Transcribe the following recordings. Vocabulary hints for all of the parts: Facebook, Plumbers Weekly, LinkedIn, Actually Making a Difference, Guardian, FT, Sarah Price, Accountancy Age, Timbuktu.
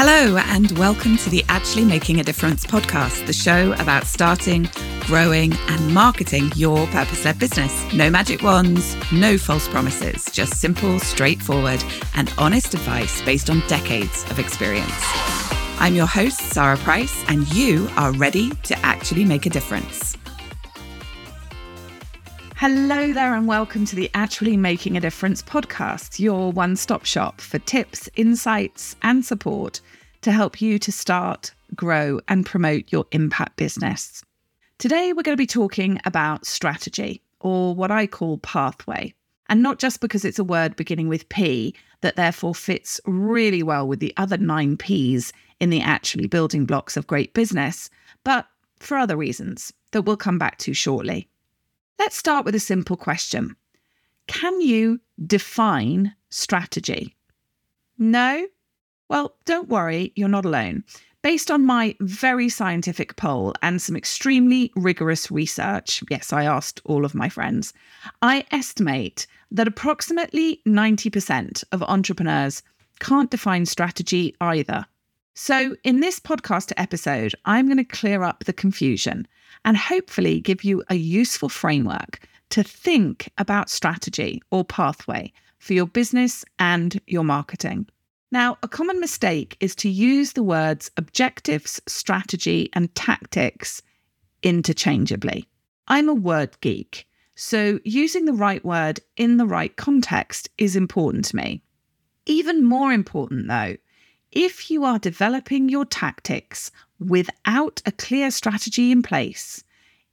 Hello, and welcome to the Actually Making a Difference podcast, the show about starting, growing, and marketing your purpose-led business. No magic wands, no false promises, just simple, straightforward, and honest advice based on decades of experience. I'm your host, Sarah Price, and you are ready to actually make a difference. Hello there and welcome to the Actually Making a Difference podcast, your one-stop shop for tips, insights and support to help you to start, grow and promote your impact business. Today we're going to be talking about strategy, or what I call pathway. And not just because it's a word beginning with P that therefore fits really well with the other 9 Ps in the actually building blocks of great business, but for other reasons that we'll come back to shortly. Let's start with a simple question. Can you define strategy? No? Well, don't worry, you're not alone. Based on my very scientific poll and some extremely rigorous research, yes, I asked all of my friends, I estimate that approximately 90% of entrepreneurs can't define strategy either. So in this podcast episode, I'm going to clear up the confusion and hopefully give you a useful framework to think about strategy or pathway for your business and your marketing. Now, a common mistake is to use the words objectives, strategy, and tactics interchangeably. I'm a word geek, so using the right word in the right context is important to me. Even more important, though, if you are developing your tactics without a clear strategy in place,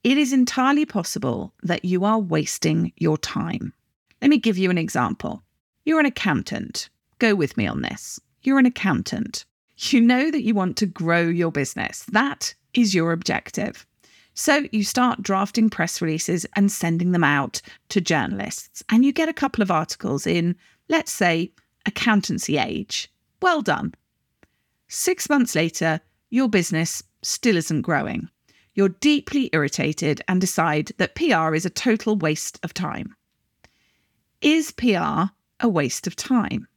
it is entirely possible that you are wasting your time. Let me give you an example. You're an accountant. Go with me on this. You're an accountant. You know that you want to grow your business. That is your objective. So you start drafting press releases and sending them out to journalists. And you get a couple of articles in, let's say, Accountancy Age. Well done. 6 months later, your business still isn't growing. You're deeply irritated and decide that PR is a total waste of time. Is PR a waste of time?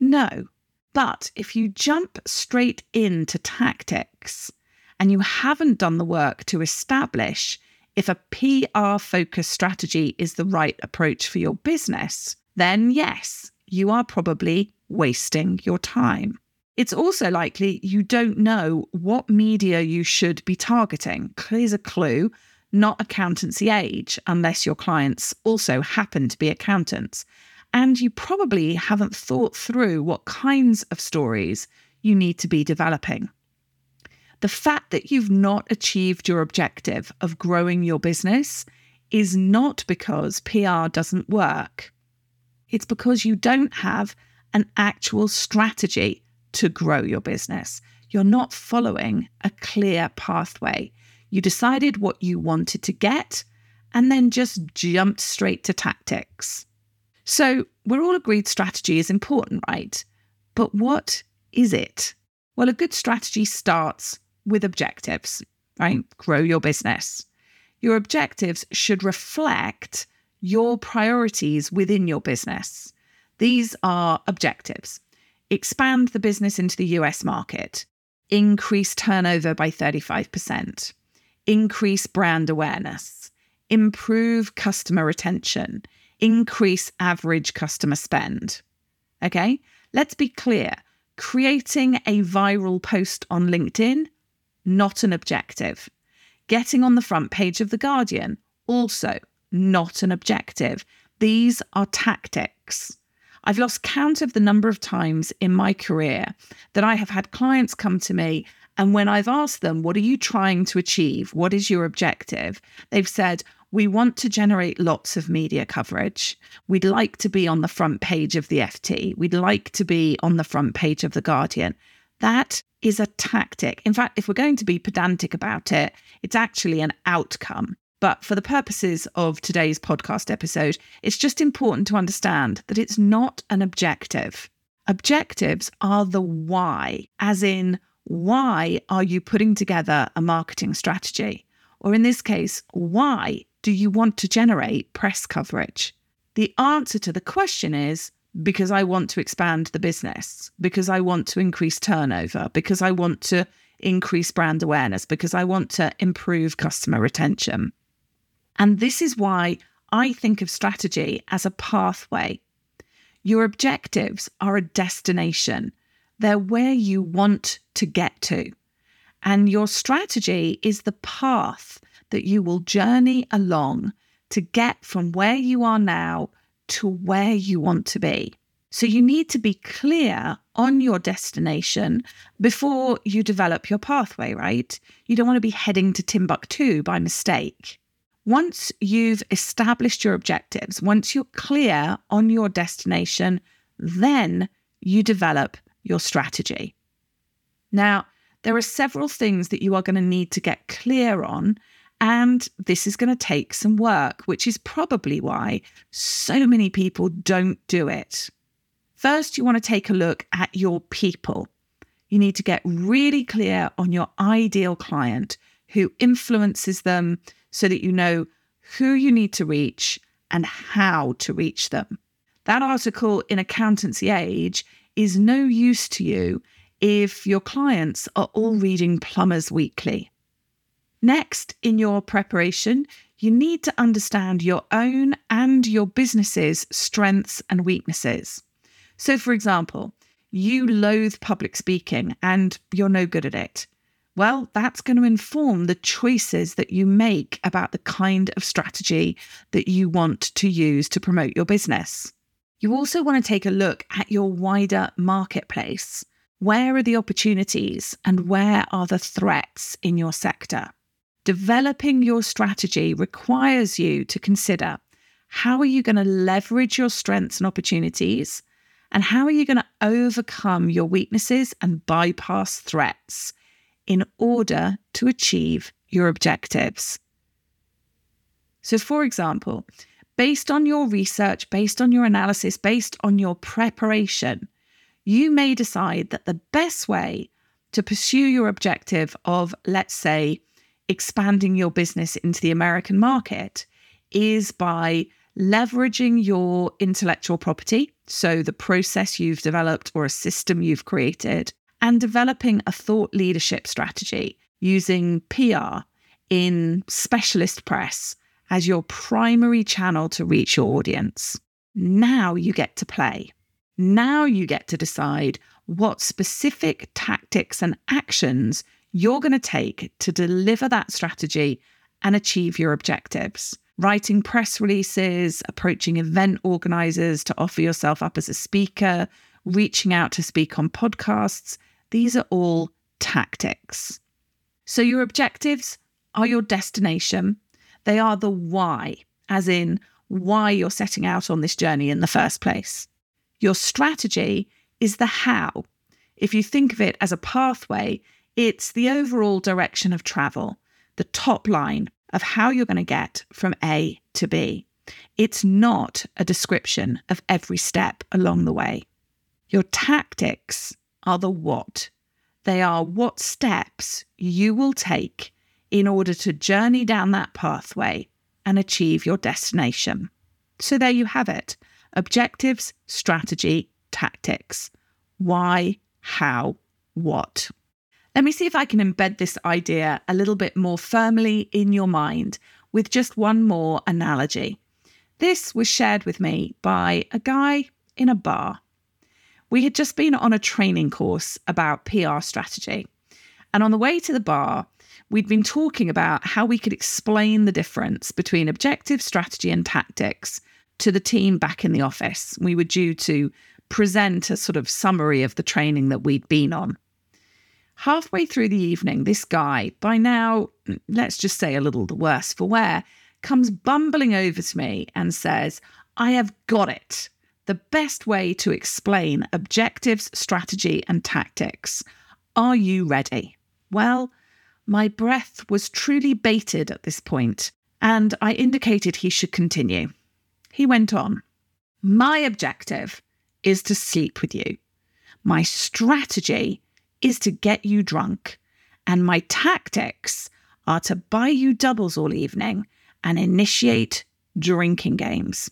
No. But if you jump straight into tactics and you haven't done the work to establish if a PR-focused strategy is the right approach for your business, then yes, you are probably wasting your time. It's also likely you don't know what media you should be targeting. Here's a clue, not Accountancy Age, unless your clients also happen to be accountants. And you probably haven't thought through what kinds of stories you need to be developing. The fact that you've not achieved your objective of growing your business is not because PR doesn't work. It's because you don't have an actual strategy to grow your business. You're not following a clear pathway. You decided what you wanted to get and then just jumped straight to tactics. So we're all agreed strategy is important, right? But what is it? Well, a good strategy starts with objectives, right? Grow your business. Your objectives should reflect your priorities within your business. These are objectives. Expand the business into the US market, increase turnover by 35%, increase brand awareness, improve customer retention, increase average customer spend. Okay, let's be clear. Creating a viral post on LinkedIn, not an objective. Getting on the front page of the Guardian, also not an objective. These are tactics. I've lost count of the number of times in my career that I have had clients come to me, and when I've asked them, what are you trying to achieve? What is your objective? They've said, we want to generate lots of media coverage. We'd like to be on the front page of the FT. We'd like to be on the front page of the Guardian. That is a tactic. In fact, if we're going to be pedantic about it, it's actually an outcome. But for the purposes of today's podcast episode, it's just important to understand that it's not an objective. Objectives are the why, as in, why are you putting together a marketing strategy? Or in this case, why do you want to generate press coverage? The answer to the question is because I want to expand the business, because I want to increase turnover, because I want to increase brand awareness, because I want to improve customer retention. And this is why I think of strategy as a pathway. Your objectives are a destination. They're where you want to get to. And your strategy is the path that you will journey along to get from where you are now to where you want to be. So you need to be clear on your destination before you develop your pathway, right? You don't want to be heading to Timbuktu by mistake. Once you've established your objectives, once you're clear on your destination, then you develop your strategy. Now, there are several things that you are going to need to get clear on, and this is going to take some work, which is probably why so many people don't do it. First, you want to take a look at your people. You need to get really clear on your ideal client, who influences them, so that you know who you need to reach and how to reach them. That article in Accountancy Age is no use to you if your clients are all reading Plumbers Weekly. Next, in your preparation, you need to understand your own and your business's strengths and weaknesses. So, for example, you loathe public speaking and you're no good at it. Well, that's going to inform the choices that you make about the kind of strategy that you want to use to promote your business. You also want to take a look at your wider marketplace. Where are the opportunities and where are the threats in your sector? Developing your strategy requires you to consider, how are you going to leverage your strengths and opportunities? And how are you going to overcome your weaknesses and bypass threats in order to achieve your objectives? So, for example, based on your research, based on your analysis, based on your preparation, you may decide that the best way to pursue your objective of, let's say, expanding your business into the American market is by leveraging your intellectual property, so the process you've developed or a system you've created, and developing a thought leadership strategy using PR in specialist press as your primary channel to reach your audience. Now you get to play. Now you get to decide what specific tactics and actions you're going to take to deliver that strategy and achieve your objectives. Writing press releases, approaching event organisers to offer yourself up as a speaker, reaching out to speak on podcasts. These are all tactics. So your objectives are your destination. They are the why, as in why you're setting out on this journey in the first place. Your strategy is the how. If you think of it as a pathway, it's the overall direction of travel, the top line of how you're going to get from A to B. It's not a description of every step along the way. Your tactics are the what. They are what steps you will take in order to journey down that pathway and achieve your destination. So there you have it. Objectives, strategy, tactics. Why, how, what? Let me see if I can embed this idea a little bit more firmly in your mind with just one more analogy. This was shared with me by a guy in a bar. We had just been on a training course about PR strategy. And on the way to the bar, we'd been talking about how we could explain the difference between objective, strategy, and tactics to the team back in the office. We were due to present a sort of summary of the training that we'd been on. Halfway through the evening, this guy, by now, let's just say a little the worse for wear, comes bumbling over to me and says, "I have got it. The best way to explain objectives, strategy, and tactics. Are you ready?" Well, my breath was truly bated at this point, and I indicated he should continue. He went on, "My objective is to sleep with you. My strategy is to get you drunk. And my tactics are to buy you doubles all evening and initiate drinking games."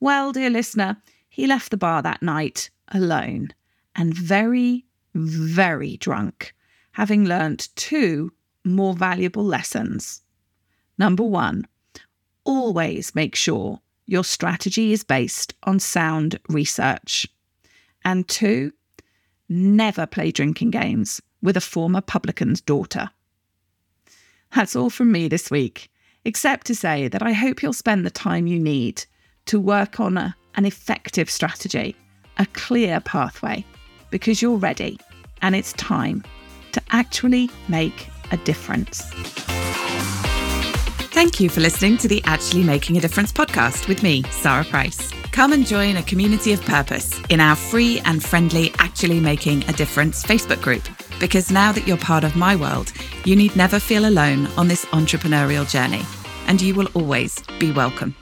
Well, dear listener, He left the bar that night alone and very, very drunk, having learnt two more valuable lessons. Number one, always make sure your strategy is based on sound research. And two, never play drinking games with a former publican's daughter. That's all from me this week, except to say that I hope you'll spend the time you need to work on an effective strategy, a clear pathway, because you're ready and it's time to actually make a difference. Thank you for listening to the Actually Making a Difference podcast with me, Sarah Price. Come and join a community of purpose in our free and friendly Actually Making a Difference Facebook group, because now that you're part of my world, you need never feel alone on this entrepreneurial journey, and you will always be welcome.